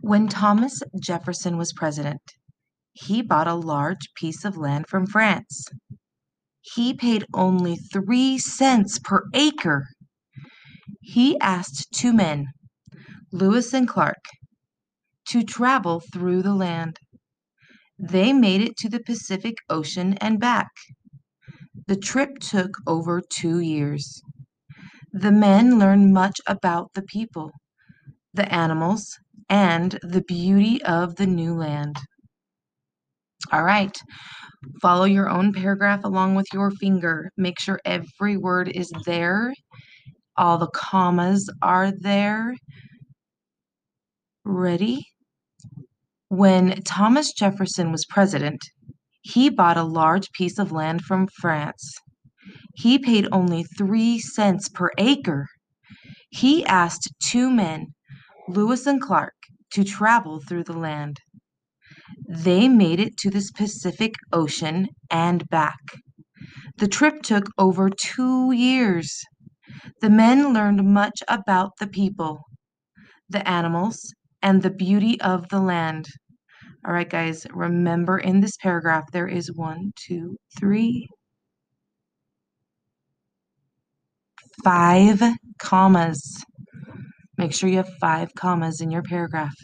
When Thomas Jefferson was president, he bought a large piece of land from France. He paid only 3 cents per acre. He asked two men, Lewis and Clark, to travel through the land. They made it to the Pacific Ocean and back. The trip took over 2 years. The men learned much about the people, the animals, and the beauty of the new land. All right, follow your own paragraph along with your finger. Make sure every word is there. All the commas are there. Ready? When Thomas Jefferson was president, he bought a large piece of land from France. He paid only 3 cents per acre. He asked two men, Lewis and Clark, to travel through the land. They made it to the Pacific Ocean and back. The trip took over 2 years. The men learned much about the people, the animals, and the beauty of the land. All right, guys, remember in this paragraph there is 1, 2, 3, 5 commas. Make sure you have 5 commas in your paragraph.